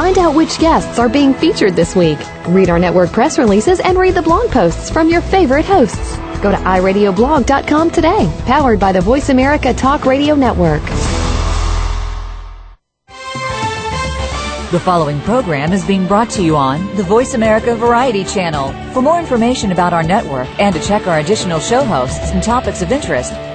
Find out which guests are being featured this week. Read our network press releases and read the blog posts from your favorite hosts. Go to iradioblog.com today, powered by the Voice America Talk Radio Network. The following program is being brought to you on the Voice America Variety Channel. For more information about our network and to check our additional show hosts and topics of interest,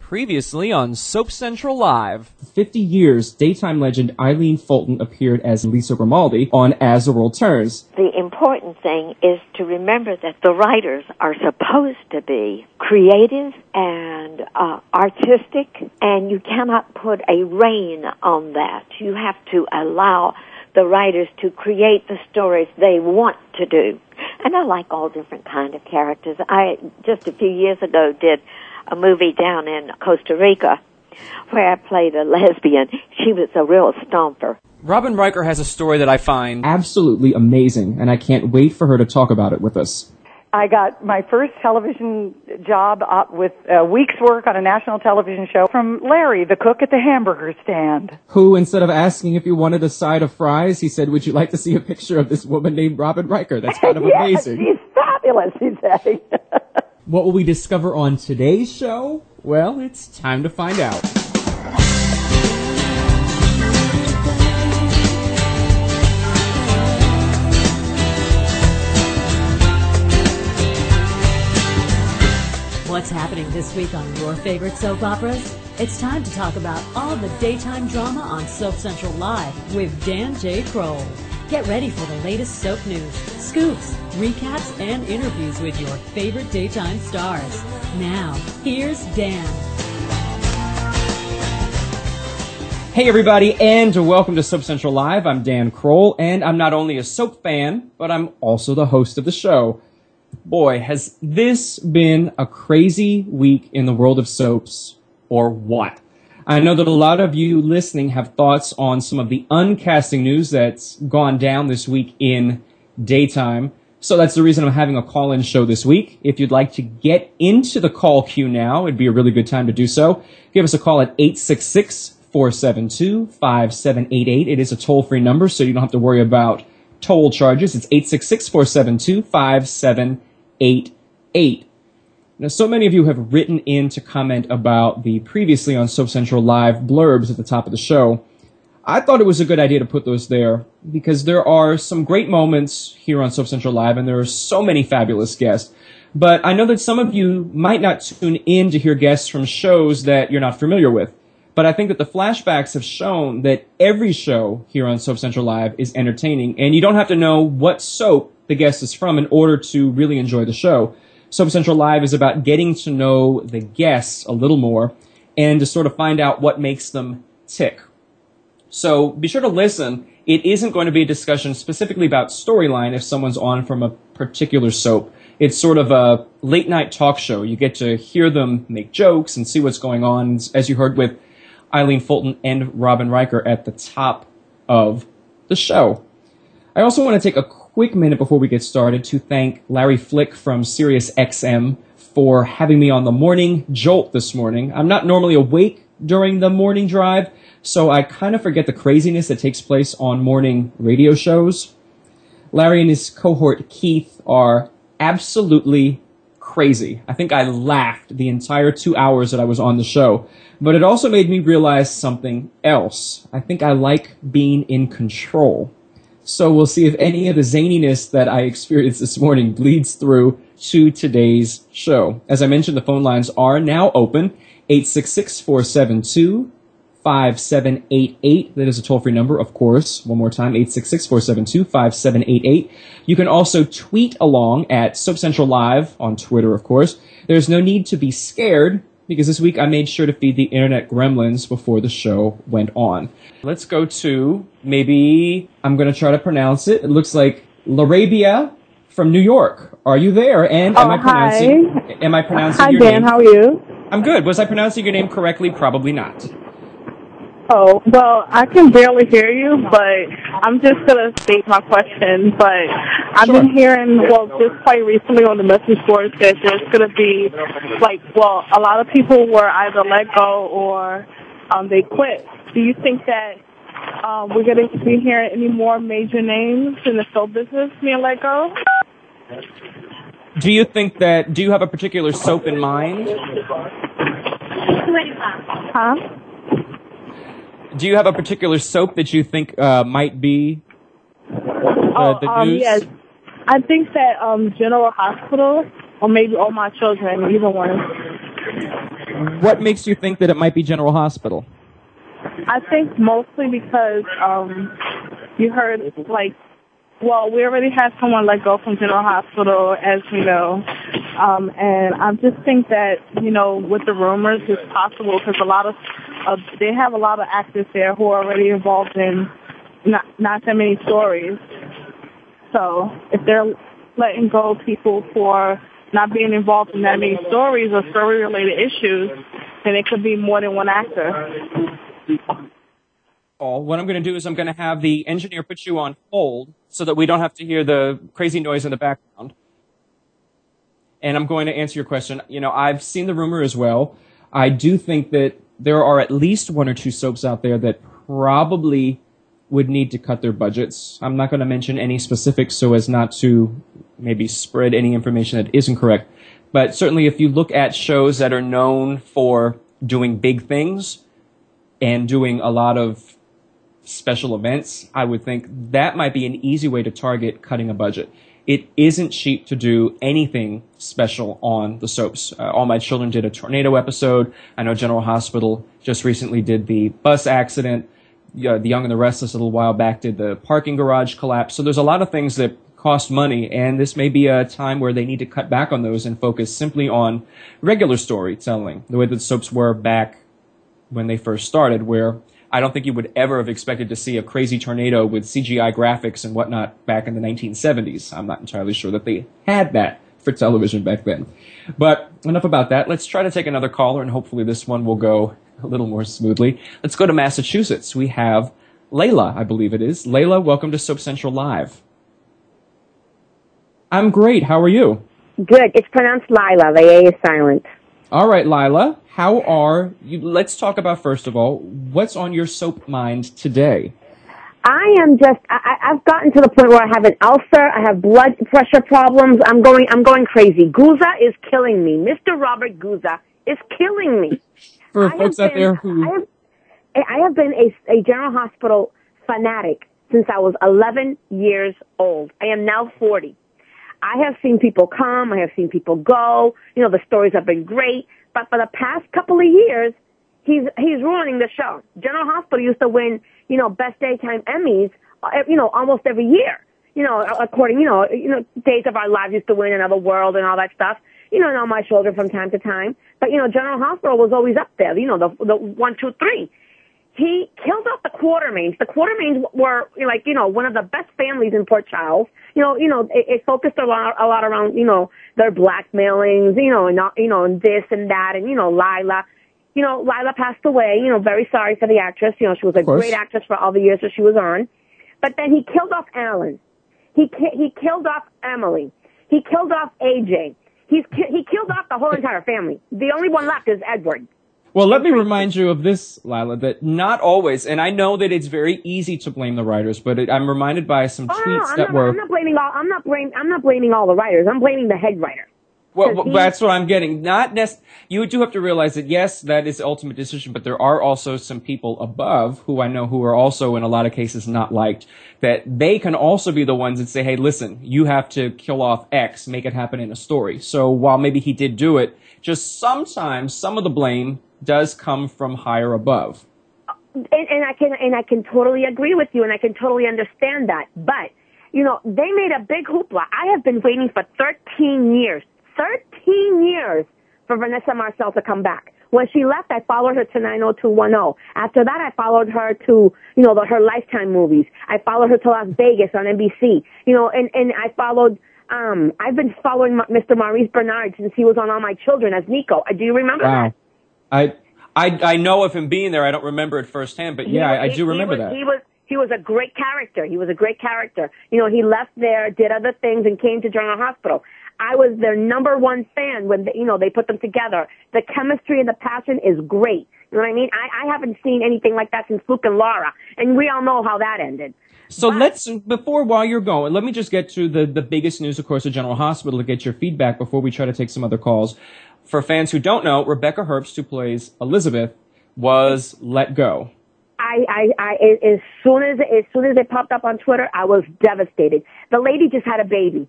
Previously on Soap Central Live. For 50 years, daytime legend Eileen Fulton appeared as Lisa Grimaldi on As the World Turns. The important thing is to remember that the writers are supposed to be creative and artistic, and you cannot put a rein on that. You have to allow the writers to create the stories they want to do. And I like all different kind of characters. I just a few years ago did a movie down in Costa Rica where I played a lesbian. She was a real stomper. Robin Riker has a story that I find absolutely amazing, and I can't wait for her to talk about it with us. I got my first television job with a week's work on a national television show from Larry, the cook at the hamburger stand. Who, instead of asking if you wanted a side of fries, he said, would you like to see a picture of this woman named Robin Riker? That's kind of amazing. Yes, she's fabulous, he said. What will we discover on today's show? Well, it's time to find out. What's happening this week on your favorite soap operas? It's time to talk about all the daytime drama on Soap Central Live with Dan J. Kroll. Get ready for the latest soap news, scoops, recaps, and interviews with your favorite daytime stars. Now, here's Dan. Hey everybody, and welcome to Soap Central Live. I'm Dan Kroll, and I'm not only a soap fan, but I'm also the host of the show. Boy, has this been a crazy week in the world of soaps, or what? I know that a lot of you listening have thoughts on some of the uncasting news that's gone down this week in daytime. So that's the reason I'm having a call-in show this week. If you'd like to get into the call queue now, it'd be a really good time to do so. Give us a call at 866-472-5788. It is a toll-free number, so you don't have to worry about toll charges. It's 866-472-5788. Now, so many of you have written in to comment about the previously on Soap Central Live blurbs at the top of the show. I thought it was a good idea to put those there because there are some great moments here on Soap Central Live, and there are so many fabulous guests. But I know that some of you might not tune in to hear guests from shows that you're not familiar with. But I think that the flashbacks have shown that every show here on Soap Central Live is entertaining, and you don't have to know what soap the guest is from in order to really enjoy the show. Soap Central Live is about getting to know the guests a little more and to sort of find out what makes them tick. So be sure to listen. It isn't going to be a discussion specifically about storyline if someone's on from a particular soap. It's sort of a late-night talk show. You get to hear them make jokes and see what's going on, as you heard with Eileen Fulton and Robin Riker at the top of the show. I also want to take a quick minute before we get started to thank Larry Flick from Sirius XM for having me on the morning jolt this morning. I'm not normally awake during the morning drive, so I kind of forget the craziness that takes place on morning radio shows. Larry and his cohort Keith are absolutely crazy. I think I laughed the entire 2 hours that I was on the show, but it also made me realize something else. I think I like being in control. So we'll see if any of the zaniness that I experienced this morning bleeds through to today's show. As I mentioned, the phone lines are now open, 866-472-5788. That is a toll-free number, of course. One more time, 866-472-5788. You can also tweet along at Soap Central Live on Twitter, of course. There's no need to be scared, because this week I made sure to feed the internet gremlins before the show went on. Let's go to, maybe I'm going to try to pronounce it. It looks like Larabia from New York. Are you there? And am I pronouncing your name? Hi, Dan. How are you? I'm good. Was I pronouncing your name correctly? Probably not. Oh, well, I can barely hear you, but I'm just going to state my question. But I've been hearing, well, just quite recently on the message boards that there's going to be, like, well, a lot of people were either let go or they quit. Do you think that we're going to be hearing any more major names in the soap business being let go? Do you think that, do you have a particular soap in mind? Huh? Do you have a particular soap that you think might be the news? Yes. I think that General Hospital or maybe All My Children, either one. What makes you think that it might be General Hospital? I think mostly because you heard, like, well, we already had someone let go from General Hospital, as we know. And I just think that, you know, with the rumors, it's possible because a lot of they have a lot of actors there who are already involved in not that many stories. So if they're letting go people for not being involved in that many stories or story-related issues, then it could be more than one actor. What I'm going to do is I'm going to have the engineer put you on hold so that we don't have to hear the crazy noise in the background. And I'm going to answer your question. You know, I've seen the rumor as well. I do think that there are at least one or two soaps out there that probably would need to cut their budgets. I'm not going to mention any specifics so as not to maybe spread any information that isn't correct. But certainly if you look at shows that are known for doing big things and doing a lot of special events, I would think that might be an easy way to target cutting a budget. It isn't cheap to do anything special on the soaps. All My Children did a tornado episode. I know General Hospital just recently did the bus accident. The Young and the Restless a little while back did the parking garage collapse. So there's a lot of things that cost money, and this may be a time where they need to cut back on those and focus simply on regular storytelling, the way that soaps were back when they first started, where I don't think you would ever have expected to see a crazy tornado with CGI graphics and whatnot back in the 1970s. I'm not entirely sure that they had that for television back then. But enough about that. Let's try to take another caller, and hopefully this one will go a little more smoothly. Let's go to Massachusetts. We have Lila, I believe it is. Lila, welcome to Soap Central Live. I'm great. How are you? Good. It's pronounced Lila. The A is silent. All right, Lila. How are you? Let's talk about, first of all, what's on your soap mind today? I've gotten to the point where I have an ulcer. I have blood pressure problems. I'm going crazy. Guza is killing me. Mr. Robert Guza is killing me. For folks out there who... I have been a General Hospital fanatic since I was 11 years old. I am now 40. I have seen people come. I have seen people go. You know, the stories have been great. But for the past couple of years, he's ruining the show. General Hospital used to win, you know, best daytime Emmys, you know, almost every year. You know, according, you know, Days of Our Lives used to win, Another World, and all that stuff. You know, and All My Children from time to time. But you know, General Hospital was always up there. You know, the 1, 2, 3. He killed off the Quartermaines. The Quartermaines were like, you know, one of the best families in Port Charles. You know, it focused a lot around, you know, their blackmailings, you know, and you know, and this and that, and you know, Lila. You know, Lila passed away. You know, very sorry for the actress. You know, she was a great actress for all the years that she was on. But then he killed off Alan. He killed off Emily. He killed off AJ. He killed off the whole entire family. The only one left is Edward. Well, let me remind you of this, Lila, that not always, and I know that it's very easy to blame the writers, but I'm reminded by some tweets that were... I'm not blaming all the writers. I'm blaming the head writer. Well, that's what I'm getting. You do have to realize that, yes, that is the ultimate decision, but there are also some people above who I know who are also, in a lot of cases, not liked, that they can also be the ones that say, hey, listen, you have to kill off X, make it happen in a story. So while maybe he did do it, just sometimes some of the blame does come from higher above. And I can totally agree with you, and I can totally understand that. But, you know, they made a big hoopla. I have been waiting for 13 years for Vanessa Marcel to come back. When she left, I followed her to 90210. After that, I followed her to, you know, her Lifetime movies. I followed her to Las Vegas on NBC. You know, and I followed I've been following Mr. Maurice Bernard since he was on All My Children as Nico. Do you remember that? I know of him being there. I don't remember it firsthand, but yeah, I do remember that. He was a great character. He was a great character. You know, he left there, did other things, and came to General Hospital. I was their number one fan when, you know, they put them together. The chemistry and the passion is great. You know what I mean? I haven't seen anything like that since Luke and Laura, and we all know how that ended. So while you're going, let me just get to the biggest news, of course, at General Hospital to get your feedback before we try to take some other calls. For fans who don't know, Rebecca Herbst, who plays Elizabeth, was let go. As soon as it popped up on Twitter, I was devastated. The lady just had a baby.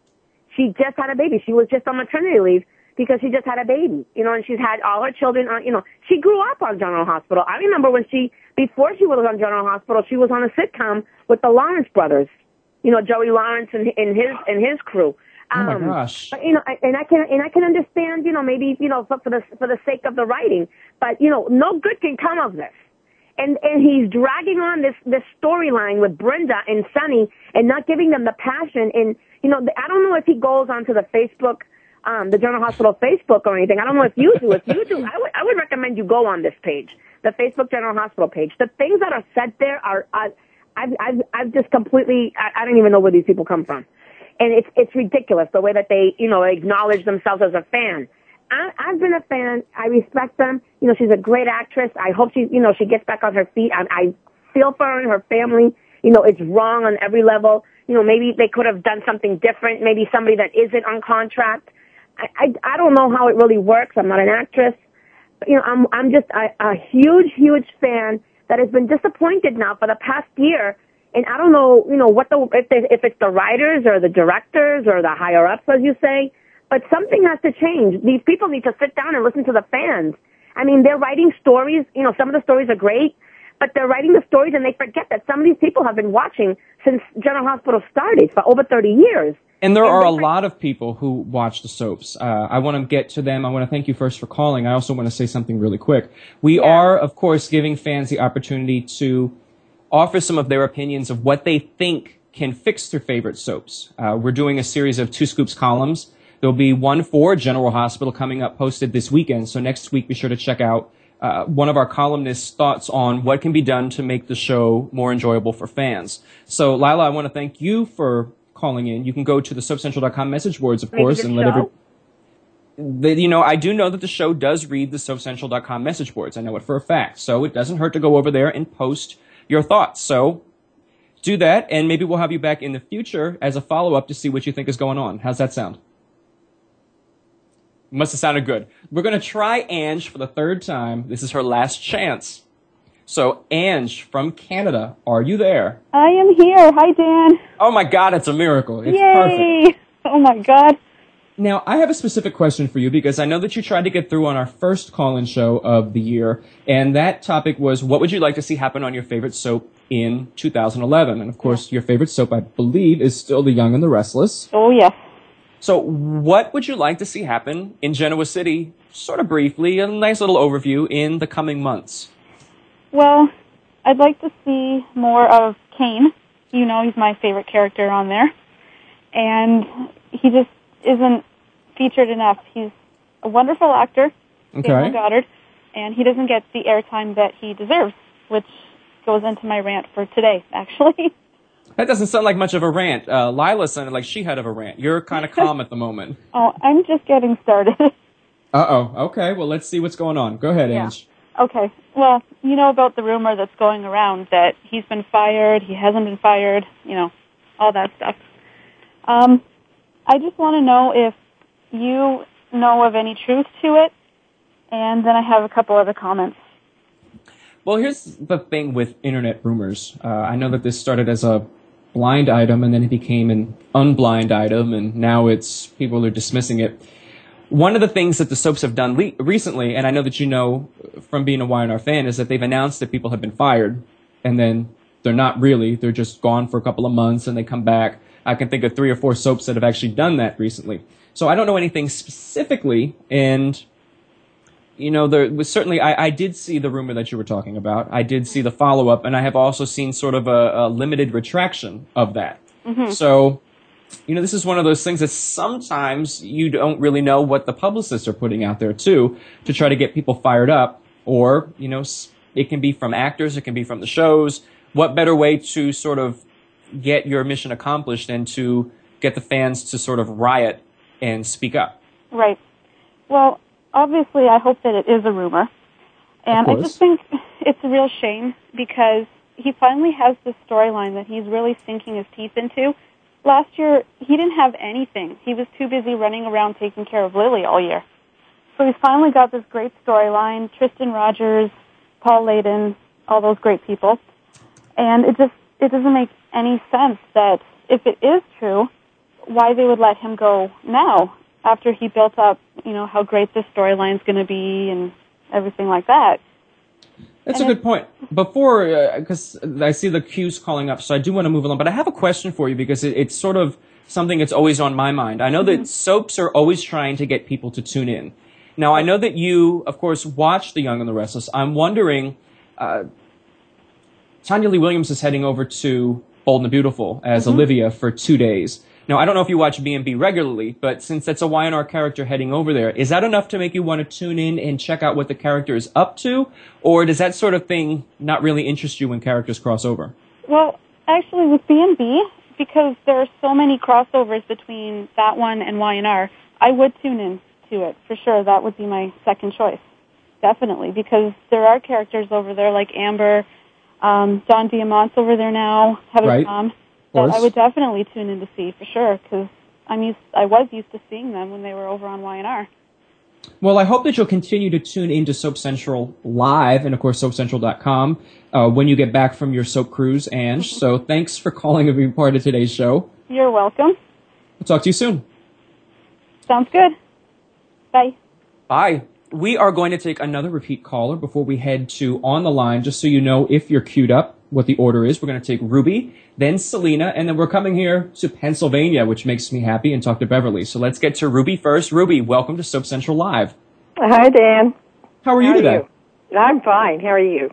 She just had a baby. She was just on maternity leave because she just had a baby, you know, and she's had all her children on, you know, she grew up on General Hospital. I remember when before she was on General Hospital, she was on a sitcom with the Lawrence brothers, you know, Joey Lawrence and his crew. Oh my gosh! But, you know, and I can understand, you know, maybe, you know, for the sake of the writing, but you know, no good can come of this. And he's dragging on this storyline with Brenda and Sonny and not giving them the passion. And, you know, I don't know if he goes onto the Facebook, the General Hospital Facebook or anything. I don't know if you do. If you do, I would recommend you go on this page, the Facebook General Hospital page. The things that are said there are, I've just completely, I don't even know where these people come from. And it's ridiculous the way that they, you know, acknowledge themselves as a fan. I've been a fan. I respect them. You know, she's a great actress. I hope she, you know, she gets back on her feet. I feel for her and her family. You know, it's wrong on every level. You know, maybe they could have done something different. Maybe somebody that isn't on contract. I don't know how it really works. I'm not an actress. But, you know, I'm just a huge fan that has been disappointed now for the past year. And I don't know, you know, if it's the writers or the directors or the higher ups, as you say. But something has to change. These people need to sit down and listen to the fans. I mean, they're writing stories. You know, some of the stories are great, but they're writing the stories and they forget that some of these people have been watching since General Hospital started for over 30 years. And there are a lot of people who watch the soaps. I want to get to them. I want to thank you first for calling. I also want to say something really quick. We are, of course, giving fans the opportunity to offer some of their opinions of what they think can fix their favorite soaps. We're doing a series of 2 Scoops columns. There'll be one for General Hospital coming up posted this weekend. So next week, be sure to check out one of our columnists' thoughts on what can be done to make the show more enjoyable for fans. So, Lila, I want to thank you for calling in. You can go to the SoapCentral.com message boards, of course, and let everybody... You know, I do know that the show does read the SoapCentral.com message boards. I know it for a fact. So it doesn't hurt to go over there and post your thoughts. So do that, and maybe we'll have you back in the future as a follow-up to see what you think is going on. How's that sound? Must have sounded good. We're going to try Ange for the third time. This is her last chance. So, Ange from Canada, are you there? I am here. Hi, Dan. Oh, my God, it's a miracle. It's perfect. Oh, my God. Now, I have a specific question for you because I know that you tried to get through on our first call-in show of the year, and that topic was, what would you like to see happen on your favorite soap in 2011? And, of course, your favorite soap, I believe, is still The Young and the Restless. Oh, yes. So what would you like to see happen in Genoa City, sort of briefly, a nice little overview in the coming months? Well, I'd like to see more of Kane. You know, he's my favorite character on there. And he just isn't featured enough. He's a wonderful actor, Daniel Goddard, and he doesn't get the airtime that he deserves, which goes into my rant for today, actually. That doesn't sound like much of a rant. Lila sounded like she had of a rant. You're kind of calm at the moment. Oh, I'm just getting started. Uh-oh. Okay, well, let's see what's going on. Go ahead, Ange. Okay. Well, you know about the rumor that's going around that he's been fired, he hasn't been fired, you know, all that stuff. I just want to know if you know of any truth to it, and then I have a couple other comments. Well, here's the thing with internet rumors. I know that this started as a blind item, and then it became an unblind item, and now it's people are dismissing it. One of the things that the soaps have done recently, and I know that you know from being a Y&R fan, is that they've announced that people have been fired, and then they're not really. They're just gone for a couple of months, and they come back. I can think of 3 or 4 soaps that have actually done that recently. So I don't know anything specifically, and... You know, there was certainly, I did see the rumor that you were talking about. I did see the follow-up, and I have also seen sort of a limited retraction of that. Mm-hmm. So you know, this is one of those things that sometimes you don't really know what the publicists are putting out there, too, to try to get people fired up. Or, you know, it can be from actors, it can be from the shows. What better way to sort of get your mission accomplished than to get the fans to sort of riot and speak up? Right. Well, obviously, I hope that it is a rumor. And I just think it's a real shame because he finally has this storyline that he's really sinking his teeth into. Last year, he didn't have anything. He was too busy running around taking care of Lily all year. So he's finally got this great storyline, Tristan Rogers, Paul Layden, all those great people. And it doesn't make any sense that if it is true, why they would let him go now after he built up, you know, how great this storyline is going to be and everything like that. That's a good point. Before, because I see the queues calling up, so I do want to move along. But I have a question for you because it's sort of something that's always on my mind. I know that soaps are always trying to get people to tune in. Now, I know that you, of course, watch The Young and the Restless. I'm wondering, Tanya Lee Williams is heading over to Bold and the Beautiful as Olivia for 2 days. Now, I don't know if you watch B&B regularly, but since that's a Y&R character heading over there, is that enough to make you want to tune in and check out what the character is up to? Or does that sort of thing not really interest you when characters cross over? Well, actually with B&B, because there are so many crossovers between that one and Y&R, I would tune in to it for sure. That would be my second choice, definitely, because there are characters over there like Amber, John Diamant's over there now, having a mom. But I would definitely tune in to see, for sure, because I was used to seeing them when they were over on Y&R. Well, I hope that you'll continue to tune into Soap Central Live and, of course, SoapCentral.com when you get back from your soap cruise, Ange. So thanks for calling and being part of today's show. You're welcome. We'll talk to you soon. Sounds good. Bye. Bye. We are going to take another repeat caller before we head to On the Line, just so you know if you're queued up what the order is. We're going to take Ruby, then Selena, and then we're coming here to Pennsylvania, which makes me happy, and talk to Beverly. So let's get to Ruby first. Ruby, welcome to Soap Central Live. Hi, Dan. How are you today? I'm fine. How are you?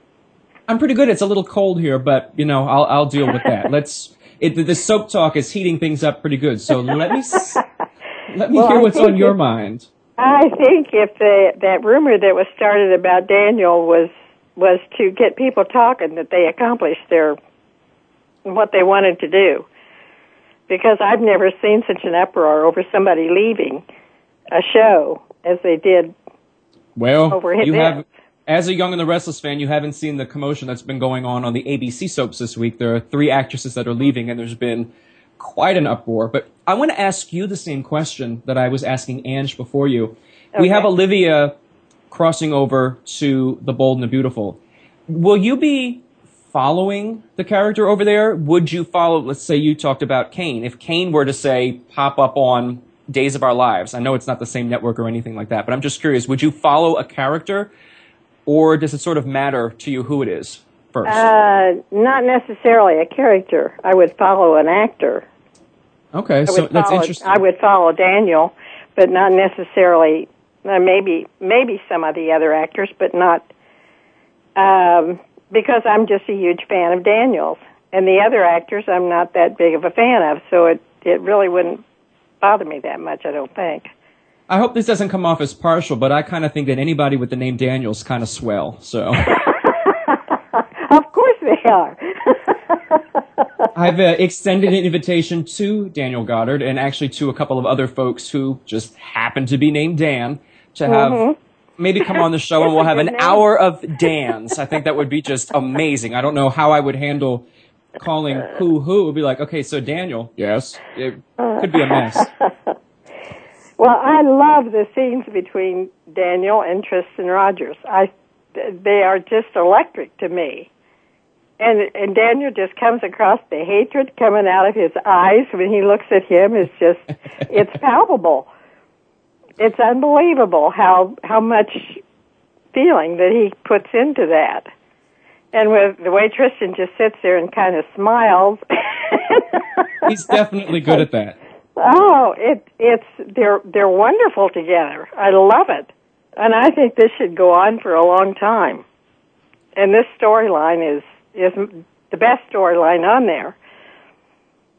I'm pretty good. It's a little cold here, but, you know, I'll deal with that. The soap talk is heating things up pretty good, so let me hear what's on your mind. I think if that rumor that was started about Daniel was to get people talking, that they accomplished what they wanted to do. Because I've never seen such an uproar over somebody leaving a show as they did over his head. As a Young and the Restless fan, you haven't seen the commotion that's been going on the ABC soaps this week. There are 3 actresses that are leaving, and there's been quite an uproar. But I want to ask you the same question that I was asking Ange before you. Okay. We have Olivia crossing over to the Bold and the Beautiful. Will you be following the character over there? Would you follow, let's say you talked about Kane. If Kane were to, say, pop up on Days of Our Lives, I know it's not the same network or anything like that, but I'm just curious, would you follow a character, or does it sort of matter to you who it is first? Not necessarily a character. I would follow an actor. Okay, so that's interesting. I would follow Daniel, but not necessarily... Maybe some of the other actors, but not because I'm just a huge fan of Daniel's, and the other actors I'm not that big of a fan of, so it really wouldn't bother me that much, I don't think. I hope this doesn't come off as partial, but I kind of think that anybody with the name Daniel's kind of swell. So, of course they are. I've extended an invitation to Daniel Goddard and actually to a couple of other folks who just happen to be named Dan to have maybe come on the show, and we'll have an hour of Dans. I think that would be just amazing. I don't know how I would handle calling who. It would be like, okay, so Daniel. Yes. It could be a mess. Well, I love the scenes between Daniel and Tristan Rogers. They are just electric to me. And Daniel just comes across, the hatred coming out of his eyes when he looks at him is just, it's palpable. It's unbelievable how much feeling that he puts into that. And with the way Tristan just sits there and kind of smiles. He's definitely good at that. Oh, they're wonderful together. I love it. And I think this should go on for a long time. And this storyline is the best storyline on there.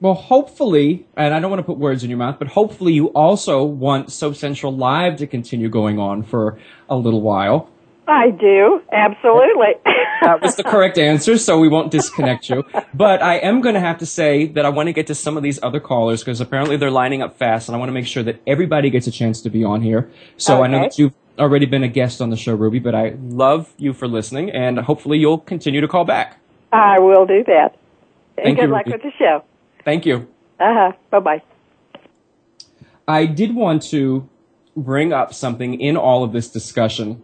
Well, hopefully, and I don't want to put words in your mouth, but hopefully you also want Soap Central Live to continue going on for a little while. I do, absolutely. That was the correct answer, so we won't disconnect you. But I am going to have to say that I want to get to some of these other callers because apparently they're lining up fast, and I want to make sure that everybody gets a chance to be on here. So okay. I know that you've already been a guest on the show, Ruby, but I love you for listening, and hopefully you'll continue to call back. I will do that. And good luck with the show. Thank you. Bye-bye. I did want to bring up something in all of this discussion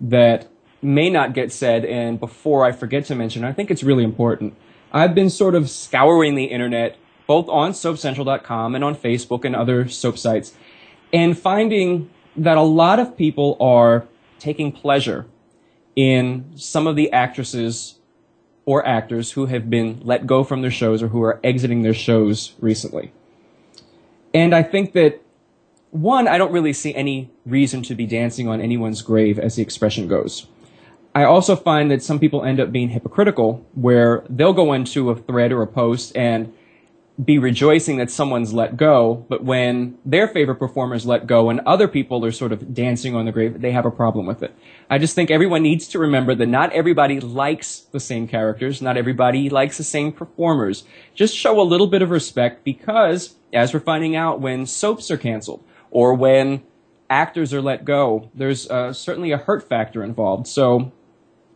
that may not get said, and before I forget to mention, I think it's really important. I've been sort of scouring the internet, both on SoapCentral.com and on Facebook and other soap sites, and finding that a lot of people are taking pleasure in some of the actresses or actors who have been let go from their shows or who are exiting their shows recently. And I think that, one, I don't really see any reason to be dancing on anyone's grave, as the expression goes. I also find that some people end up being hypocritical, where they'll go into a thread or a post and be rejoicing that someone's let go, but when their favorite performer's let go and other people are sort of dancing on the grave, they have a problem with it. I just think everyone needs to remember that not everybody likes the same characters, not everybody likes the same performers. Just show a little bit of respect because, as we're finding out, when soaps are canceled or when actors are let go, there's certainly a hurt factor involved. So,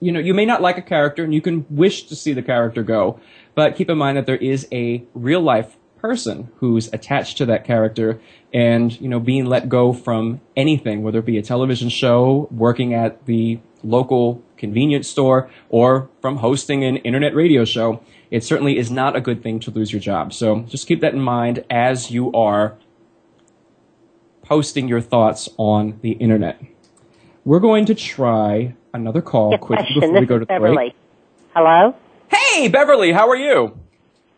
you know, you may not like a character and you can wish to see the character go, but keep in mind that there is a real-life person who's attached to that character and, you know, being let go from anything, whether it be a television show, working at the local convenience store, or from hosting an internet radio show, it certainly is not a good thing to lose your job. So just keep that in mind as you are posting your thoughts on the internet. We're going to try another call quickly before we go to the break. Hello? Hey, Beverly, how are you?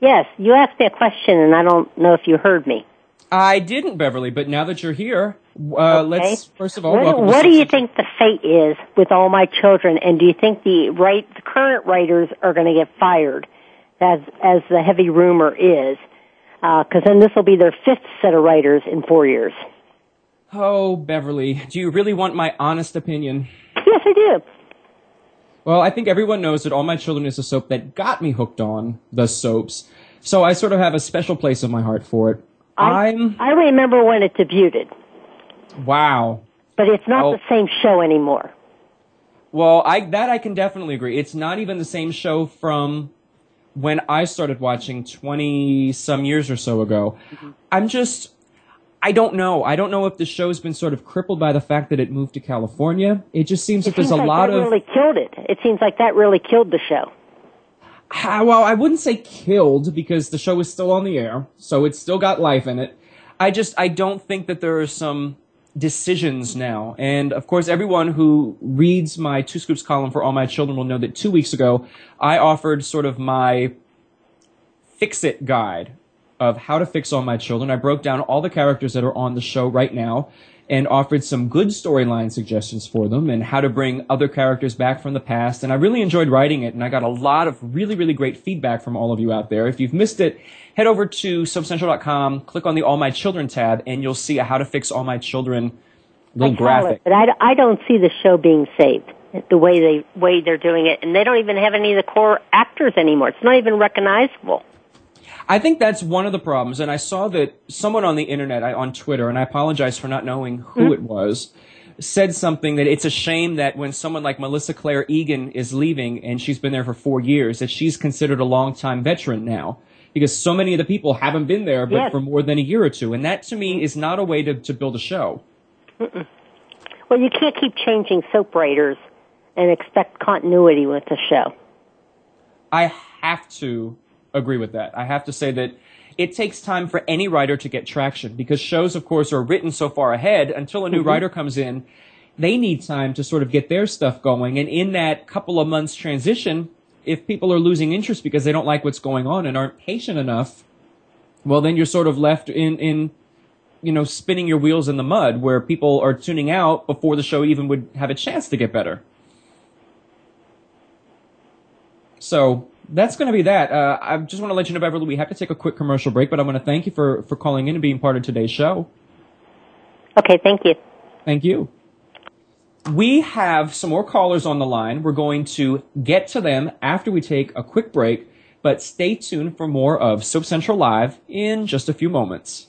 Yes, you asked me a question, and I don't know if you heard me. I didn't, Beverly, but now that you're here, okay. Let's, first of all, welcome. What do you think the fate is with All My Children, and do you think the current writers are going to get fired, as the heavy rumor is? Because then this will be their fifth set of writers in 4 years. Oh, Beverly, do you really want my honest opinion? Yes, I do. Well, I think everyone knows that All My Children is a soap that got me hooked on the soaps, so I sort of have a special place in my heart for it. I remember when it debuted. Wow. But it's not the same show anymore. Well, I can definitely agree. It's not even the same show from when I started watching 20-some years or so ago. Mm-hmm. I don't know. I don't know if the show's been sort of crippled by the fact that it moved to California. It just seems that there's a lot of... It really killed it. It seems like that really killed the show. Well, I wouldn't say killed because the show is still on the air, so it's still got life in it. I don't think that there are some decisions now. And, of course, everyone who reads my Two Scoops column for All My Children will know that 2 weeks ago I offered sort of my fix-it guide of how to fix All My Children. I broke down all the characters that are on the show right now and offered some good storyline suggestions for them and how to bring other characters back from the past. And I really enjoyed writing it, and I got a lot of really, really great feedback from all of you out there. If you've missed it, head over to SoapCentral.com, click on the All My Children tab, and you'll see a How to Fix All My Children little graphic. But I don't see the show being saved the way they're doing it. And they don't even have any of the core actors anymore. It's not even recognizable. I think that's one of the problems, and I saw that someone on the internet, on Twitter, and I apologize for not knowing who it was, said something that it's a shame that when someone like Melissa Claire Egan is leaving, and she's been there for 4 years, that she's considered a longtime veteran now, because so many of the people haven't been there but for more than a year or two, and that to me is not a way to build a show. Mm-mm. Well, you can't keep changing soap writers and expect continuity with the show. I have to agree with that. I have to say that it takes time for any writer to get traction because shows, of course, are written so far ahead until a new writer comes in. They need time to sort of get their stuff going. And in that couple of months transition, if people are losing interest because they don't like what's going on and aren't patient enough, well, then you're sort of left in you know, spinning your wheels in the mud where people are tuning out before the show even would have a chance to get better. So that's going to be that. I just want to let you know, Beverly, we have to take a quick commercial break, but I want to thank you for calling in and being part of today's show. Okay, thank you. Thank you. We have some more callers on the line. We're going to get to them after we take a quick break, but stay tuned for more of Soap Central Live in just a few moments.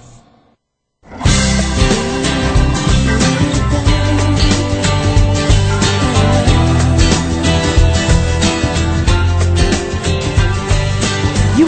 You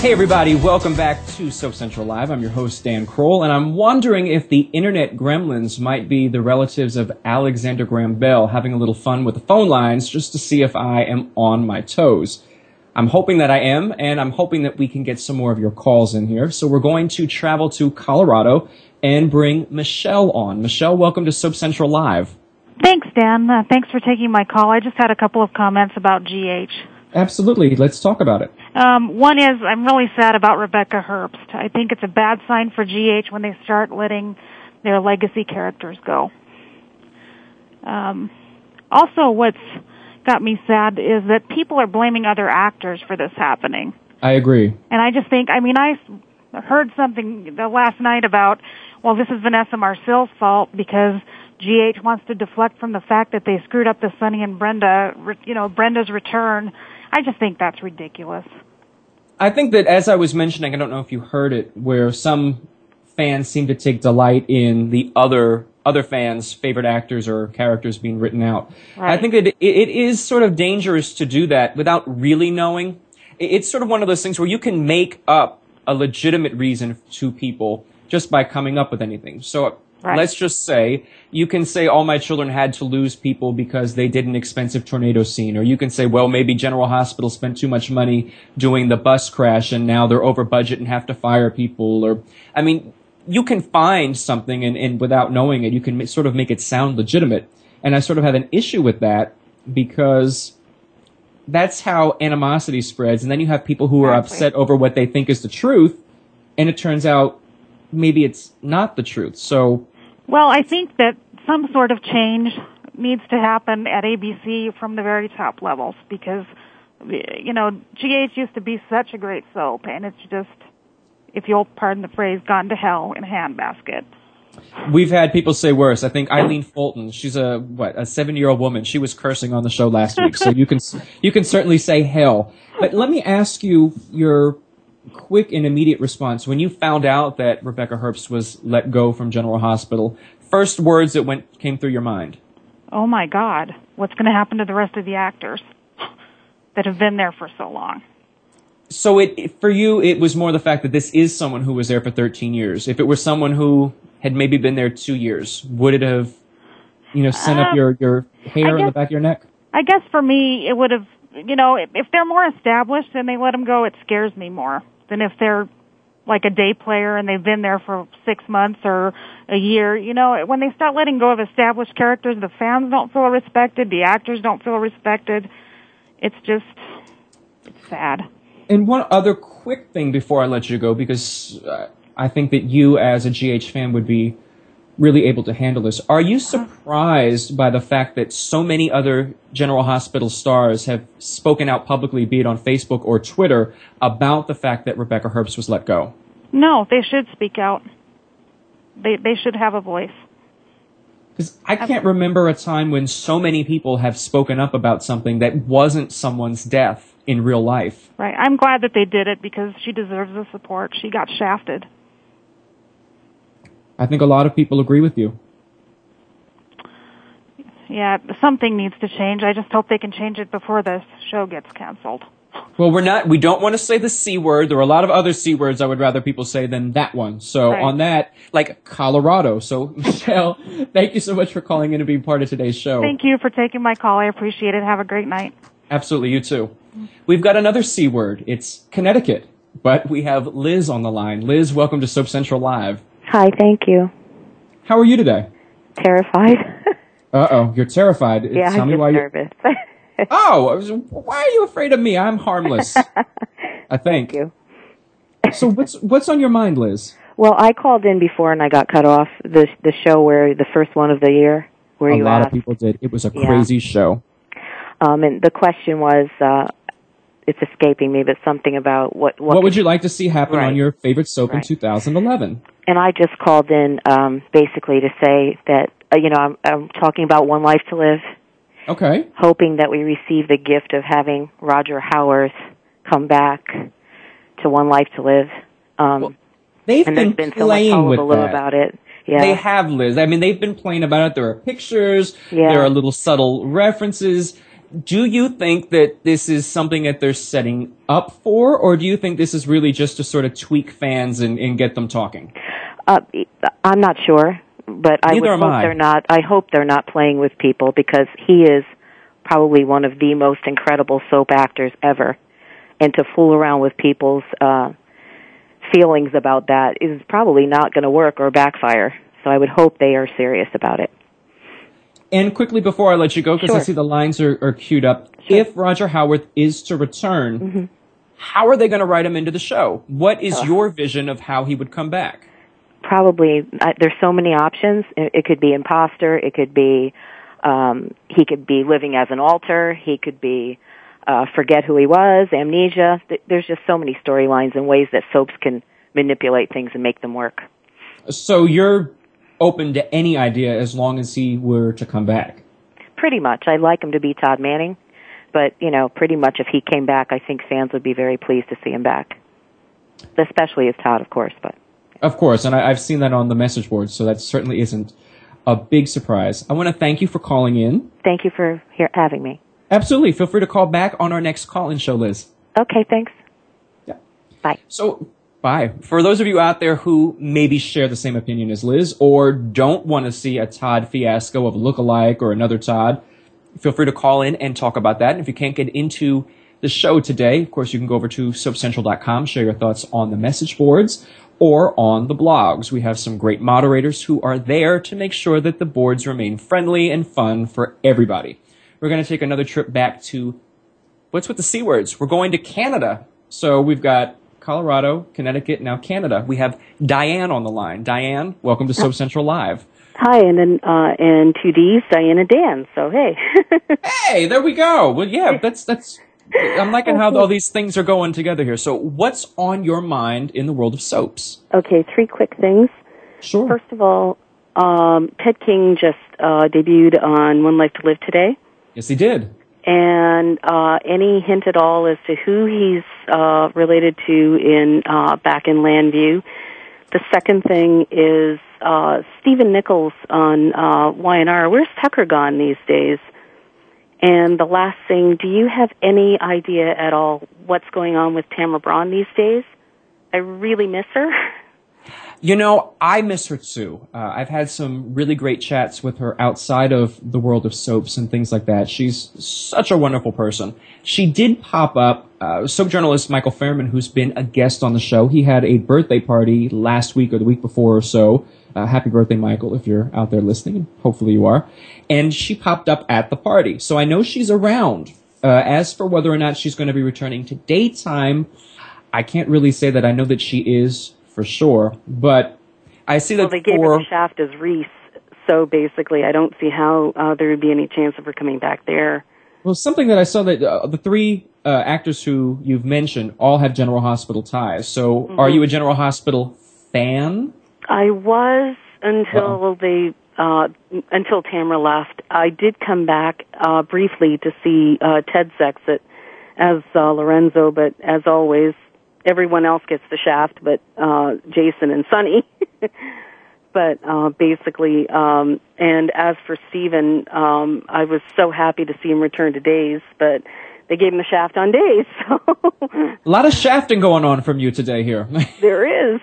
Hey everybody, welcome back to Soap Central Live. I'm your host, Dan Kroll, and I'm wondering if the internet gremlins might be the relatives of Alexander Graham Bell, having a little fun with the phone lines just to see if I am on my toes. I'm hoping that I am, and I'm hoping that we can get some more of your calls in here. So we're going to travel to Colorado and bring Michelle on. Michelle, welcome to Soap Central Live. Thanks, Dan. Thanks for taking my call. I just had a couple of comments about GH. Absolutely. Let's talk about it. One is, I'm really sad about Rebecca Herbst. I think it's a bad sign for GH when they start letting their legacy characters go. Also, what's got me sad is that people are blaming other actors for this happening. I agree. And I just think, I heard something last night about, well, this is Vanessa Marcil's fault because GH wants to deflect from the fact that they screwed up the Sonny and Brenda, Brenda's return. I just think that's ridiculous. I think that, as I was mentioning, I don't know if you heard it, where some fans seem to take delight in the other fans' favorite actors or characters being written out. Right. I think it is sort of dangerous to do that without really knowing. It's sort of one of those things where you can make up a legitimate reason to people just by coming up with anything. So right. Let's just say, you can say All My Children had to lose people because they did an expensive tornado scene. Or you can say, well, maybe General Hospital spent too much money doing the bus crash and now they're over budget and have to fire people. Or, I mean, you can find something and without knowing it, you can sort of make it sound legitimate. And I sort of have an issue with that because that's how animosity spreads. And then you have people who are upset over what they think is the truth. And it turns out maybe it's not the truth. So, well, I think that some sort of change needs to happen at ABC from the very top levels because, you know, GH used to be such a great soap, and it's just, if you'll pardon the phrase, gone to hell in a handbasket. We've had people say worse. I think Eileen Fulton, she's a 7-year-old woman. She was cursing on the show last week, so you can certainly say hell. But let me ask you your quick and immediate response. When you found out that Rebecca Herbst was let go from General Hospital, first words that came through your mind? Oh, my God. What's going to happen to the rest of the actors that have been there for so long? So for you, it was more the fact that this is someone who was there for 13 years. If it were someone who had maybe been there 2 years, would it have, you know, sent up your hair in the back of your neck? I guess for me, it would have, you know, if they're more established and they let them go, it scares me more than if they're like a day player and they've been there for 6 months or a year. You know, when they start letting go of established characters, the fans don't feel respected, the actors don't feel respected. It's just, it's sad. And one other quick thing before I let you go, because I think that you as a GH fan would be really able to handle this. Are you surprised by the fact that so many other General Hospital stars have spoken out publicly, be it on Facebook or Twitter, about the fact that Rebecca Herbst was let go? No, they should speak out. They should have a voice. Because I can't remember a time when so many people have spoken up about something that wasn't someone's death in real life. Right. I'm glad that they did it because she deserves the support. She got shafted. I think a lot of people agree with you. Yeah, something needs to change. I just hope they can change it before the show gets canceled. Well, we don't want to say the C word. There are a lot of other C words I would rather people say than that one. So on that, like Colorado. So, Michelle, thank you so much for calling in and being part of today's show. Thank you for taking my call. I appreciate it. Have a great night. Absolutely. You too. We've got another C word. It's Connecticut. But we have Liz on the line. Liz, welcome to Soap Central Live. Hi, thank you. How are you today? Terrified. Uh-oh, you're terrified. Yeah, tell me why you're nervous. Why are you afraid of me? I'm harmless, I think. Thank you. So what's on your mind, Liz? Well, I called in before and I got cut off, the show where the first one of the year. Where a you lot asked. Of people did. It was a crazy show. And the question was, it's escaping me, but something about what would you like to see happen on your favorite soap in 2011? And I just called in basically to say that, you know, I'm talking about One Life to Live. Okay. Hoping that we receive the gift of having Roger Howarth come back to One Life to Live. They've been playing with that. About it. Yeah. They have, Liz. I mean, they've been playing about it. There are pictures. Yeah. There are little subtle references. Do you think that this is something that they're setting up for, or do you think this is really just to sort of tweak fans and get them talking? I'm not sure. But I hope they're not playing with people because he is probably one of the most incredible soap actors ever. And to fool around with people's feelings about that is probably not going to work or backfire. So I would hope they are serious about it. And quickly before I let you go, because I see the lines are queued up, if Roger Howarth is to return, how are they going to write him into the show? What is your vision of how he would come back? Probably, there's so many options. It could be imposter. It could be, he could be living as an alter. He could be, forget who he was, amnesia. There's just so many storylines and ways that soaps can manipulate things and make them work. So you're open to any idea as long as he were to come back? Pretty much. I'd like him to be Todd Manning, but, you know, pretty much if he came back, I think fans would be very pleased to see him back. Especially if Todd, of course, but... Of course, and I've seen that on the message board, so that certainly isn't a big surprise. I want to thank you for calling in. Thank you for having me. Absolutely. Feel free to call back on our next call-in show, Liz. Okay, thanks. Yeah. Bye. So, bye. For those of you out there who maybe share the same opinion as Liz or don't want to see a Todd fiasco of a lookalike or another Todd, feel free to call in and talk about that. And if you can't get into the show today, of course, you can go over to SoapCentral.com, share your thoughts on the message boards or on the blogs. We have some great moderators who are there to make sure that the boards remain friendly and fun for everybody. We're going to take another trip back to, what's with the C words? We're going to Canada. So we've got Colorado, Connecticut, now Canada. We have Diane on the line. Diane, welcome to Soap Central Live. Hi, and then and two D's, Diane and Dan. So hey, hey, there we go. Well, yeah, that's. I'm liking how all these things are going together here. So, what's on your mind in the world of soaps? Okay, three quick things. Sure. First of all, Ted King just debuted on One Life to Live today. Yes, he did. And any hint at all as to who he's related to in back in Landview? The second thing is Stephen Nichols on Y&R. Where's Tucker gone these days? And the last thing, do you have any idea at all what's going on with Tamara Braun these days? I really miss her. You know, I miss her too. I've had some really great chats with her outside of the world of soaps and things like that. She's such a wonderful person. She did pop up. Soap journalist Michael Fairman, who's been a guest on the show, he had a birthday party last week or the week before or so. Happy birthday, Michael, if you're out there listening, and hopefully you are. And she popped up at the party. So I know she's around. As for whether or not she's going to be returning to daytime, I can't really say that. I know that she is for sure. But I see that they gave her the shaft as Reese. So basically, I don't see how there would be any chance of her coming back there. Well, something that I saw that the three actors who you've mentioned all have General Hospital ties. So are you a General Hospital fan? I was until Tamara left. I did come back briefly to see Ted's exit as Lorenzo, but as always, everyone else gets the shaft but Jason and Sonny. But basically, and as for Stephen, I was so happy to see him return to Days, but they gave him the shaft on Days. So. A lot of shafting going on from you today here. There is.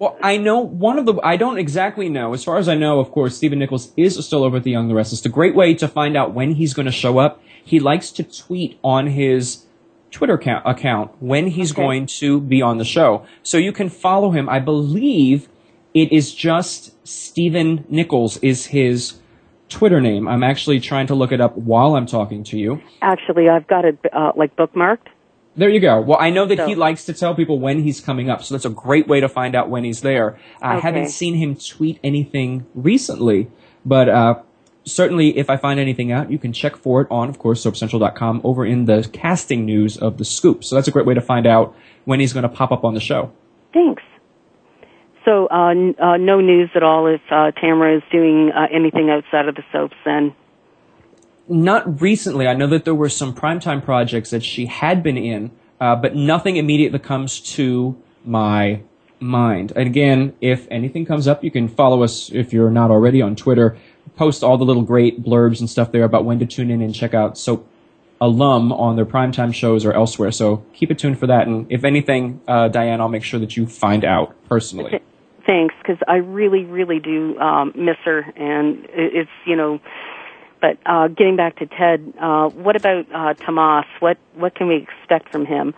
Well, I know I don't exactly know. As far as I know, of course, Stephen Nichols is still over at The Young and the Restless. It's a great way to find out when he's going to show up. He likes to tweet on his Twitter account when he's going to be on the show. So you can follow him. I believe it is just Stephen Nichols is his Twitter name. I'm actually trying to look it up while I'm talking to you. Actually, I've got it bookmarked. There you go. Well, I know that he likes to tell people when he's coming up, so that's a great way to find out when he's there. I haven't seen him tweet anything recently, but certainly if I find anything out, you can check for it on, of course, SoapCentral.com over in the casting news of The Scoop. So that's a great way to find out when he's going to pop up on the show. Thanks. So no news at all if Tamara is doing anything outside of the soaps then? Not recently. I know that there were some primetime projects that she had been in, but nothing immediate that comes to my mind. And again, if anything comes up, you can follow us if you're not already on Twitter. Post all the little great blurbs and stuff there about when to tune in and check out Soap Alum on their primetime shows or elsewhere. So keep it tuned for that. And if anything, Diane, I'll make sure that you find out personally. Thanks, because I really, really do miss her, and it's, you know, but getting back to Ted, what about Tomas? What can we expect from him?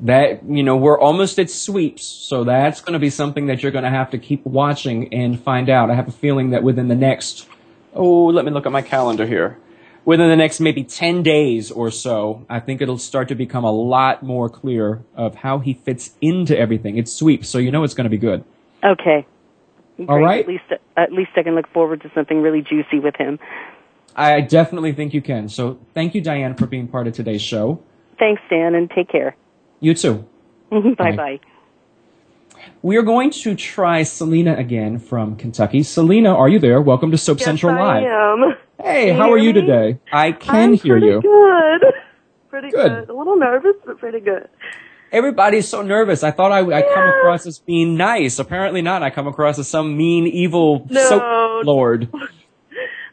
That, you know, we're almost at sweeps, so that's going to be something that you're going to have to keep watching and find out. I have a feeling that within the next, let me look at my calendar here. Within the next maybe 10 days or so, I think it'll start to become a lot more clear of how he fits into everything. It's sweeps, so you know it's going to be good. Okay. Great. All right. At least I can look forward to something really juicy with him. I definitely think you can. So thank you, Diane, for being part of today's show. Thanks, Dan, and take care. You too. Bye-bye. We are going to try Selena again from Kentucky. Selena, are you there? Welcome to Soap Central Live. Yes, I am. Hey, how are you today? I can hear you. Pretty good. Pretty good. A little nervous, but pretty good. Everybody's so nervous. I thought I come across as being nice. Apparently not. I come across as some mean, evil soap lord.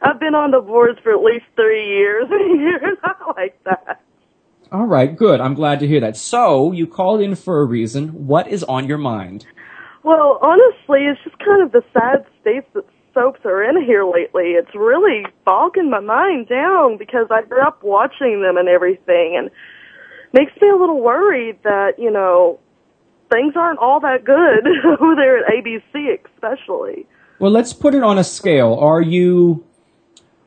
I've been on the boards for at least 3 years, and you're not like that. All right, good. I'm glad to hear that. So you called in for a reason. What is on your mind? Well, honestly, it's just kind of the sad states that soaps are in here lately. It's really bogging my mind down because I grew up watching them and everything, and makes me a little worried that, you know, things aren't all that good over there at ABC especially. Well, let's put it on a scale. Are you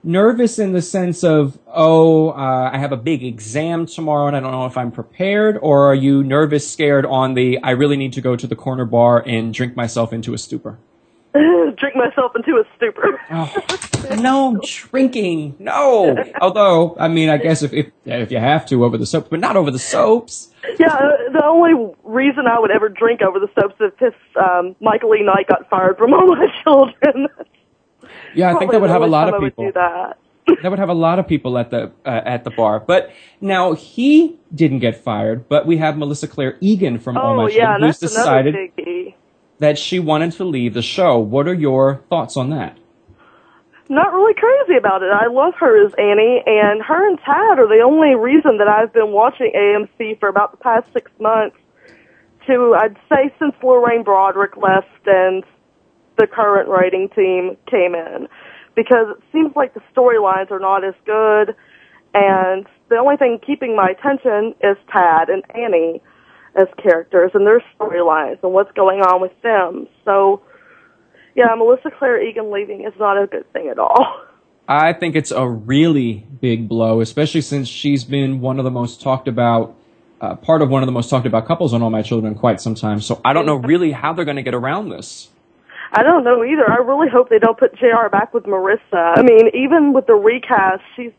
nervous in the sense of, I have a big exam tomorrow and I don't know if I'm prepared? Or are you nervous, scared on the, I really need to go to the corner bar and drink myself into a stupor? Drink myself into a stupor. Oh, no drinking. No. Although, I mean, I guess if you have to over the soaps, but not over the soaps. Yeah, the only reason I would ever drink over the soaps is if Michael E. Knight got fired from All My Children. Yeah, I think that would have a lot of people. That would have a lot of people at the bar. But now he didn't get fired, but we have Melissa Claire Egan from All My Children, who's decided that she wanted to leave the show. What are your thoughts on that? Not really crazy about it. I love her as Annie, and her and Tad are the only reason that I've been watching AMC for about the past 6 months to, I'd say, since Lorraine Broderick left and the current writing team came in, because it seems like the storylines are not as good, and the only thing keeping my attention is Tad and Annie as characters and their storylines and what's going on with them. So, yeah, Melissa Claire Egan leaving is not a good thing at all. I think it's a really big blow, especially since she's been one of the most talked about, part of one of the most talked about couples on All My Children quite some time. So I don't know really how they're going to get around this. I don't know either. I really hope they don't put JR back with Marissa. I mean, even with the recast, she's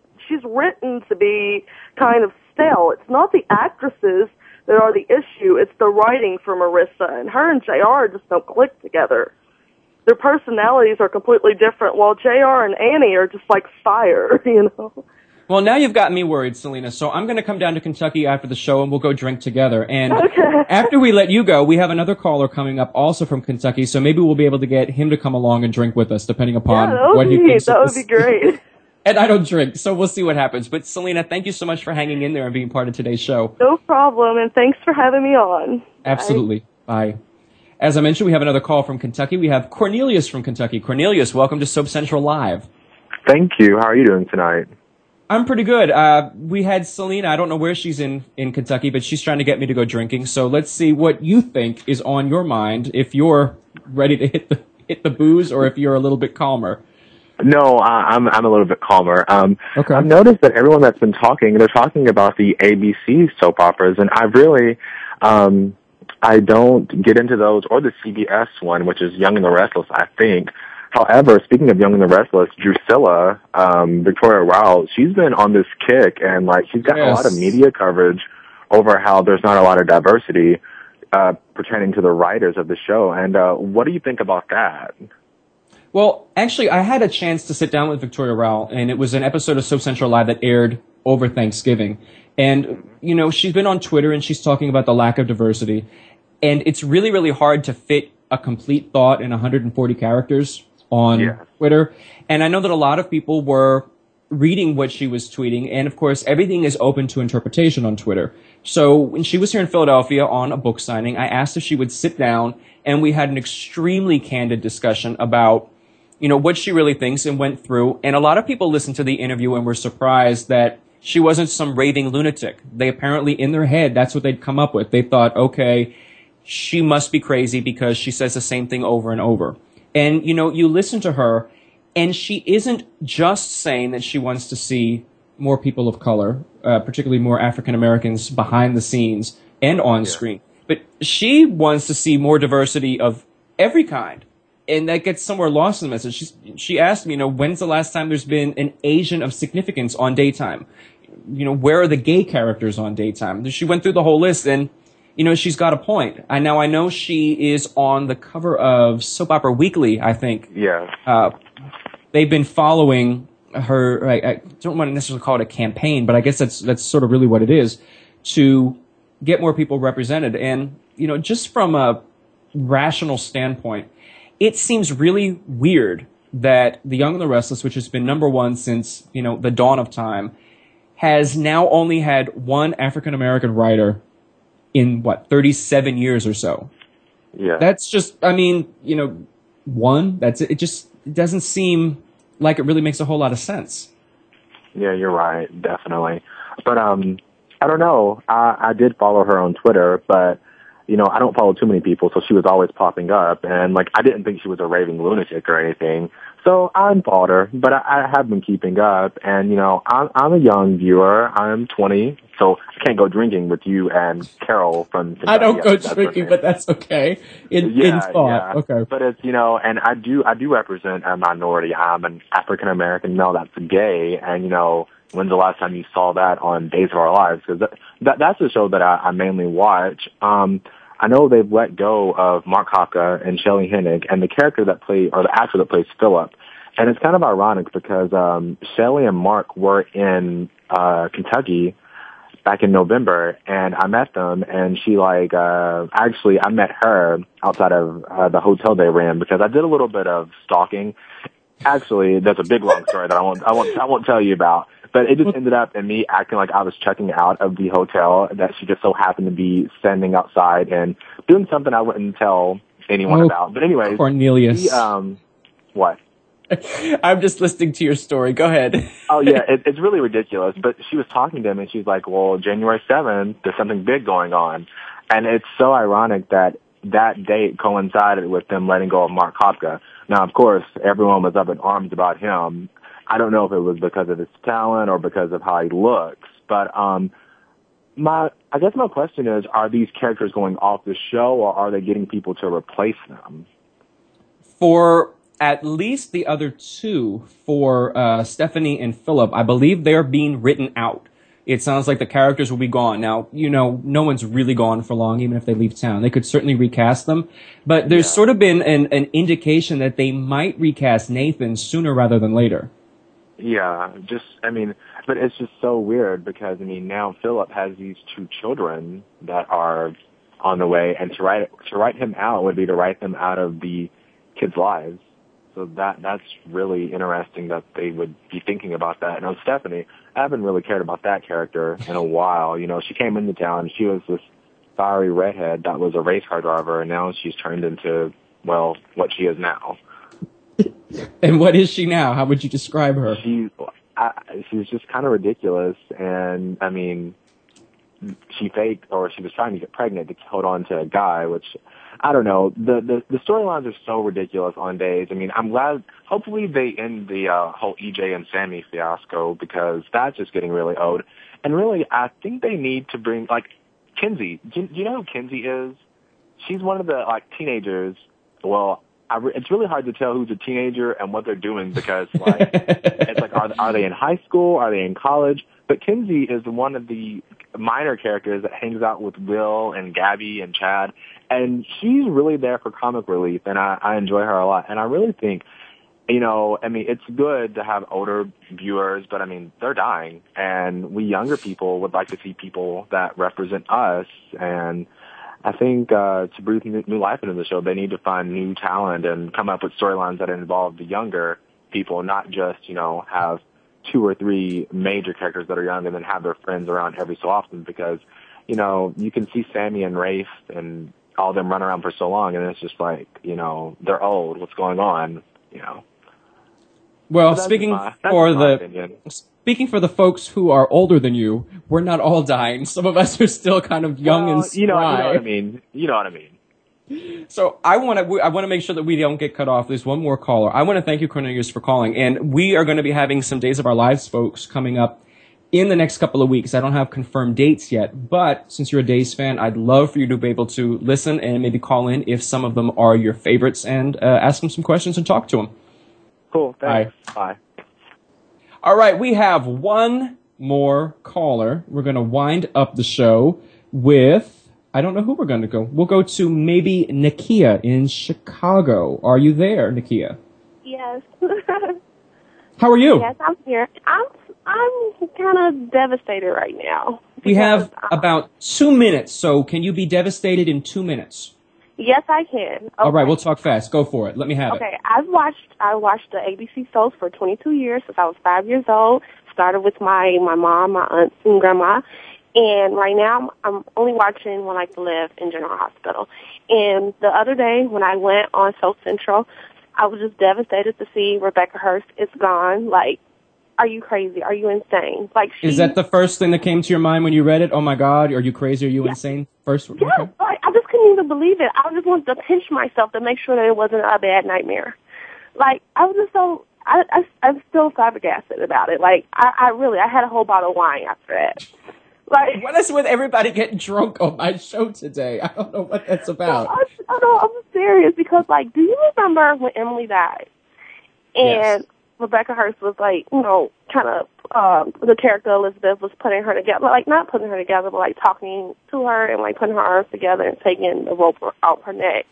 written to be kind of stale. It's not the actresses that are the issue. It's the writing for Marissa, and her and JR just don't click together. Their personalities are completely different, while JR and Annie are just like fire, you know? Well, now you've got me worried, Selena, so I'm going to come down to Kentucky after the show and we'll go drink together. And after we let you go, we have another caller coming up also from Kentucky, so maybe we'll be able to get him to come along and drink with us, depending upon what he thinks. That would be great. And I don't drink, so we'll see what happens. But, Selena, thank you so much for hanging in there and being part of today's show. No problem, and thanks for having me on. Absolutely. Bye. As I mentioned, we have another call from Kentucky. We have Cornelius from Kentucky. Cornelius, welcome to Soap Central Live. Thank you. How are you doing tonight? I'm pretty good. We had Selena. I don't know where she's in Kentucky, but she's trying to get me to go drinking. So let's see what you think is on your mind, if you're ready to hit the booze or if you're a little bit calmer. No, I'm a little bit calmer. Okay. I've noticed that everyone that's been talking, they're talking about the ABC soap operas, and I really, I don't get into those or the CBS one, which is Young and the Restless, I think. However, speaking of Young and the Restless, Drusilla, Victoria Rowell, she's been on this kick, and like she's got a lot of media coverage over how there's not a lot of diversity pertaining to the writers of the show. And what do you think about that? Well, actually, I had a chance to sit down with Victoria Rowell, and it was an episode of Soap Central Live that aired over Thanksgiving. And, you know, she's been on Twitter, and she's talking about the lack of diversity. And it's really, really hard to fit a complete thought in 140 characters on Twitter. And I know that a lot of people were reading what she was tweeting. And, of course, everything is open to interpretation on Twitter. So when she was here in Philadelphia on a book signing, I asked if she would sit down, and we had an extremely candid discussion about, you know, what she really thinks, and went through. And a lot of people listened to the interview and were surprised that she wasn't some raving lunatic. They apparently, in their head, that's what they'd come up with. They thought, okay, she must be crazy because she says the same thing over and over. And, you know, you listen to her, and she isn't just saying that she wants to see more people of color, particularly more African Americans behind the scenes and on screen. But she wants to see more diversity of every kind. And that gets somewhere lost in the message. She asked me, you know, when's the last time there's been an Asian of significance on daytime? You know, where are the gay characters on daytime? She went through the whole list, and, you know, she's got a point. I know she is on the cover of Soap Opera Weekly, I think. Yeah. They've been following her, I don't want to necessarily call it a campaign, but I guess that's sort of really what it is, to get more people represented. And, you know, just from a rational standpoint, it seems really weird that The Young and the Restless, which has been number one since, you know, the dawn of time, has now only had one African-American writer in, what, 37 years or so. Yeah. That's just, I mean, you know, one, that's it. It just doesn't seem like it really makes a whole lot of sense. Yeah, you're right, definitely. But I don't know. I did follow her on Twitter, but, you know, I don't follow too many people, so she was always popping up. And, like, I didn't think she was a raving lunatic or anything. So I unfollowed her, but I have been keeping up. And, you know, I'm a young viewer. I'm 20, so I can't go drinking with you and Carol from Kentucky. I don't go drinking, but that's okay. In thought. Yeah. Okay. But it's, you know, and I do represent a minority. I'm an African-American male that's gay. And, you know, when's the last time you saw that on Days of Our Lives? Because that's a show that I mainly watch. I know they've let go of Mark Hocka and Shelly Hennig and the character that plays, or the actor that plays Philip. And it's kind of ironic because Shelly and Mark were in Kentucky back in November, and I met them, and she, like, actually I met her outside of the hotel they were in because I did a little bit of stalking. Actually, there's a big long story that I won't tell you about. But it just ended up in me acting like I was checking out of the hotel that she just so happened to be standing outside and doing something I wouldn't tell anyone about. But anyways, Cornelius. What? I'm just listening to your story. Go ahead. Oh, yeah. It's really ridiculous. But she was talking to him, and she's like, well, January 7th, there's something big going on. And it's so ironic that that date coincided with them letting go of Mark Hopka. Now, of course, everyone was up in arms about him. I don't know if it was because of his talent or because of how he looks, but I guess my question is, are these characters going off the show, or are they getting people to replace them? For at least the other two, for Stephanie and Philip, I believe they're being written out. It sounds like the characters will be gone. Now, you know, no one's really gone for long, even if they leave town. They could certainly recast them. But there's sort of been an indication that they might recast Nathan sooner rather than later. Yeah, but it's just so weird because, I mean, now Philip has these two children that are on the way, and to write him out would be to write them out of the kids' lives. So that's really interesting that they would be thinking about that. And on Stephanie, I haven't really cared about that character in a while. You know, she came into town, she was this fiery redhead that was a race car driver, and now she's turned into, well, what she is now. And what is she now? How would you describe her? She's just kind of ridiculous, and I mean, she was trying to get pregnant to hold on to a guy, which, I don't know. The storylines are so ridiculous on Days. I mean, I'm glad. Hopefully, they end the whole EJ and Sammy fiasco because that's just getting really old. And really, I think they need to bring like Kinsey. Do you know who Kinsey is? She's one of the like teenagers. Well, it's really hard to tell who's a teenager and what they're doing because, like, it's like, are they in high school? Are they in college? But Kinsey is one of the minor characters that hangs out with Will and Gabby and Chad, and she's really there for comic relief, and I enjoy her a lot. And I really think, you know, I mean, it's good to have older viewers, but, I mean, they're dying, and we younger people would like to see people that represent us, and I think to breathe new life into the show, they need to find new talent and come up with storylines that involve the younger people, not just, you know, have two or three major characters that are young and then have their friends around every so often because, you know, you can see Sammy and Rafe and all of them run around for so long, and it's just like, you know, they're old. What's going on? You know. Well, so speaking for the folks who are older than you, we're not all dying. Some of us are still kind of young and spry. You know what I mean. You know what I mean. So I want to make sure that we don't get cut off. There's one more caller. I want to thank you, Cornelius, for calling. And we are going to be having some Days of Our Lives folks coming up in the next couple of weeks. I don't have confirmed dates yet, but since you're a Days fan, I'd love for you to be able to listen and maybe call in if some of them are your favorites and ask them some questions and talk to them. Cool. Thanks. Bye. All right, we have one more caller. We're going to wind up the show with, I don't know who we're going to go. We'll go to maybe Nakia in Chicago. Are you there, Nakia? Yes. How are you? Yes, I'm here. I'm kind of devastated right now. We have about 2 minutes, so can you be devastated in 2 minutes? Yes, I can. Okay. All right, we'll talk fast. Go for it. Let me have it. Okay, I watched the ABC soaps for 22 years since I was 5 years old. Started with my mom, my aunt, and grandma. And right now, I'm only watching One Life to Live and General Hospital. And the other day, when I went on Soap Central, I was just devastated to see Rebecca Herbst is gone. Like, are you crazy? Are you insane? Like, is that the first thing that came to your mind when you read it? Oh my God, are you crazy? Are you insane? First, yeah, okay. Like, I just couldn't even believe it. I just wanted to pinch myself to make sure that it wasn't a bad nightmare. Like, I was just so. I'm still flabbergasted about it. Like, I had a whole bottle of wine after that. Like, what is with everybody getting drunk on my show today? I don't know what that's about. No, I'm serious because, like, do you remember when Emily died? And yes. Rebecca Herbst was, like, you know, kind of the character Elizabeth was putting her together. Like, not putting her together, but, like, talking to her and, like, putting her arms together and taking the rope out her neck.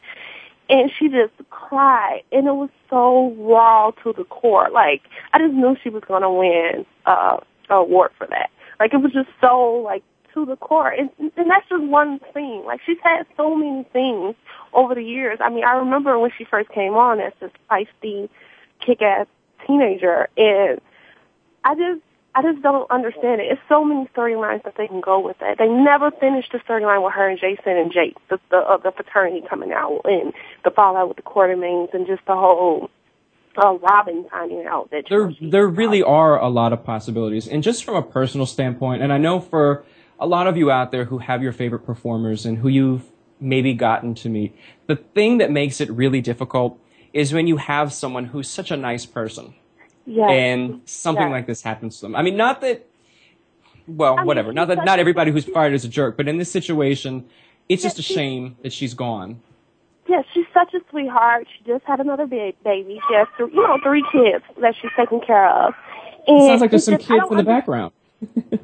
And she just cried, and it was so raw to the core. Like, I just knew she was going to win an award for that. Like, it was just so, like, to the core. And that's just one thing. Like, she's had so many things over the years. I mean, I remember when she first came on as this feisty, kick-ass teenager, and I just don't understand it. It's so many storylines that they can go with that. They never finished the storyline with her and Jason and Jake, the fraternity coming out, and the fallout with the Quartermaines, and just the whole Robin finding out that there really are a lot of possibilities. And just from a personal standpoint, and I know for a lot of you out there who have your favorite performers and who you've maybe gotten to meet, the thing that makes it really difficult is when you have someone who's such a nice person. Yes. And something like this happens to them. I mean, not that, well, whatever. Not that not everybody who's fired is a jerk, but in this situation, it's just a shame that she's gone. Yes, she's such a sweetheart. She just had another baby. She has, three kids that she's taking care of. And it sounds like there's some kids in the background.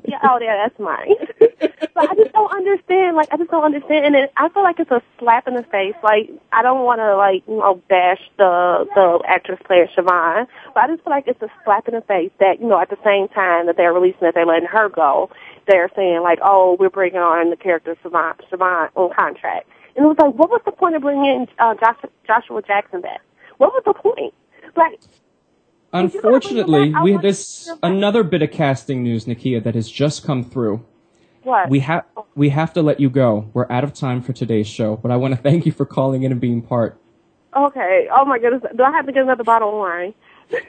Yeah, oh, yeah, that's mine. But I just don't understand. Like, I just don't understand. And I feel like it's a slap in the face. Like, I don't want to, like, bash the actress player, Siobhan. But I just feel like it's a slap in the face that, at the same time that they're releasing that they're letting her go, they're saying, like, oh, we're bringing on the character Siobhan on contract. And it was like, what was the point of bringing in Joshua Jackson back? What was the point? Like, unfortunately, we have another bit of casting news, Nakia, that has just come through. What? We have to let you go. We're out of time for today's show, but I want to thank you for calling in and being part. Okay. Oh, my goodness. Do I have to get another bottle of wine?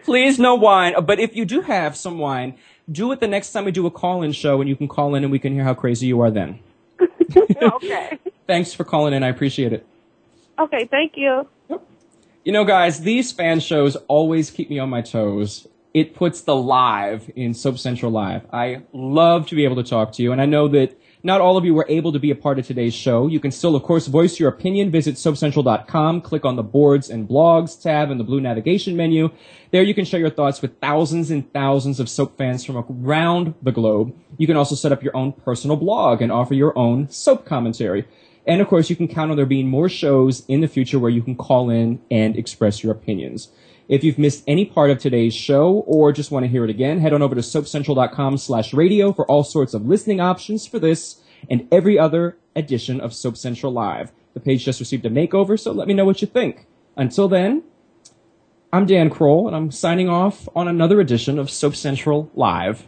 Please, no wine. But if you do have some wine, do it the next time we do a call-in show, and you can call in and we can hear how crazy you are then. Okay. Thanks for calling in. I appreciate it. Okay. Thank you. Yep. You know, guys, these fan shows always keep me on my toes. It puts the live in Soap Central Live. I love to be able to talk to you, and I know that not all of you were able to be a part of today's show. You can still, of course, voice your opinion. Visit SoapCentral.com, click on the Boards and Blogs tab in the blue navigation menu. There you can share your thoughts with thousands and thousands of soap fans from around the globe. You can also set up your own personal blog and offer your own soap commentary. And, of course, you can count on there being more shows in the future where you can call in and express your opinions. If you've missed any part of today's show or just want to hear it again, head on over to SoapCentral.com/radio for all sorts of listening options for this and every other edition of Soap Central Live. The page just received a makeover, so let me know what you think. Until then, I'm Dan Kroll, and I'm signing off on another edition of Soap Central Live.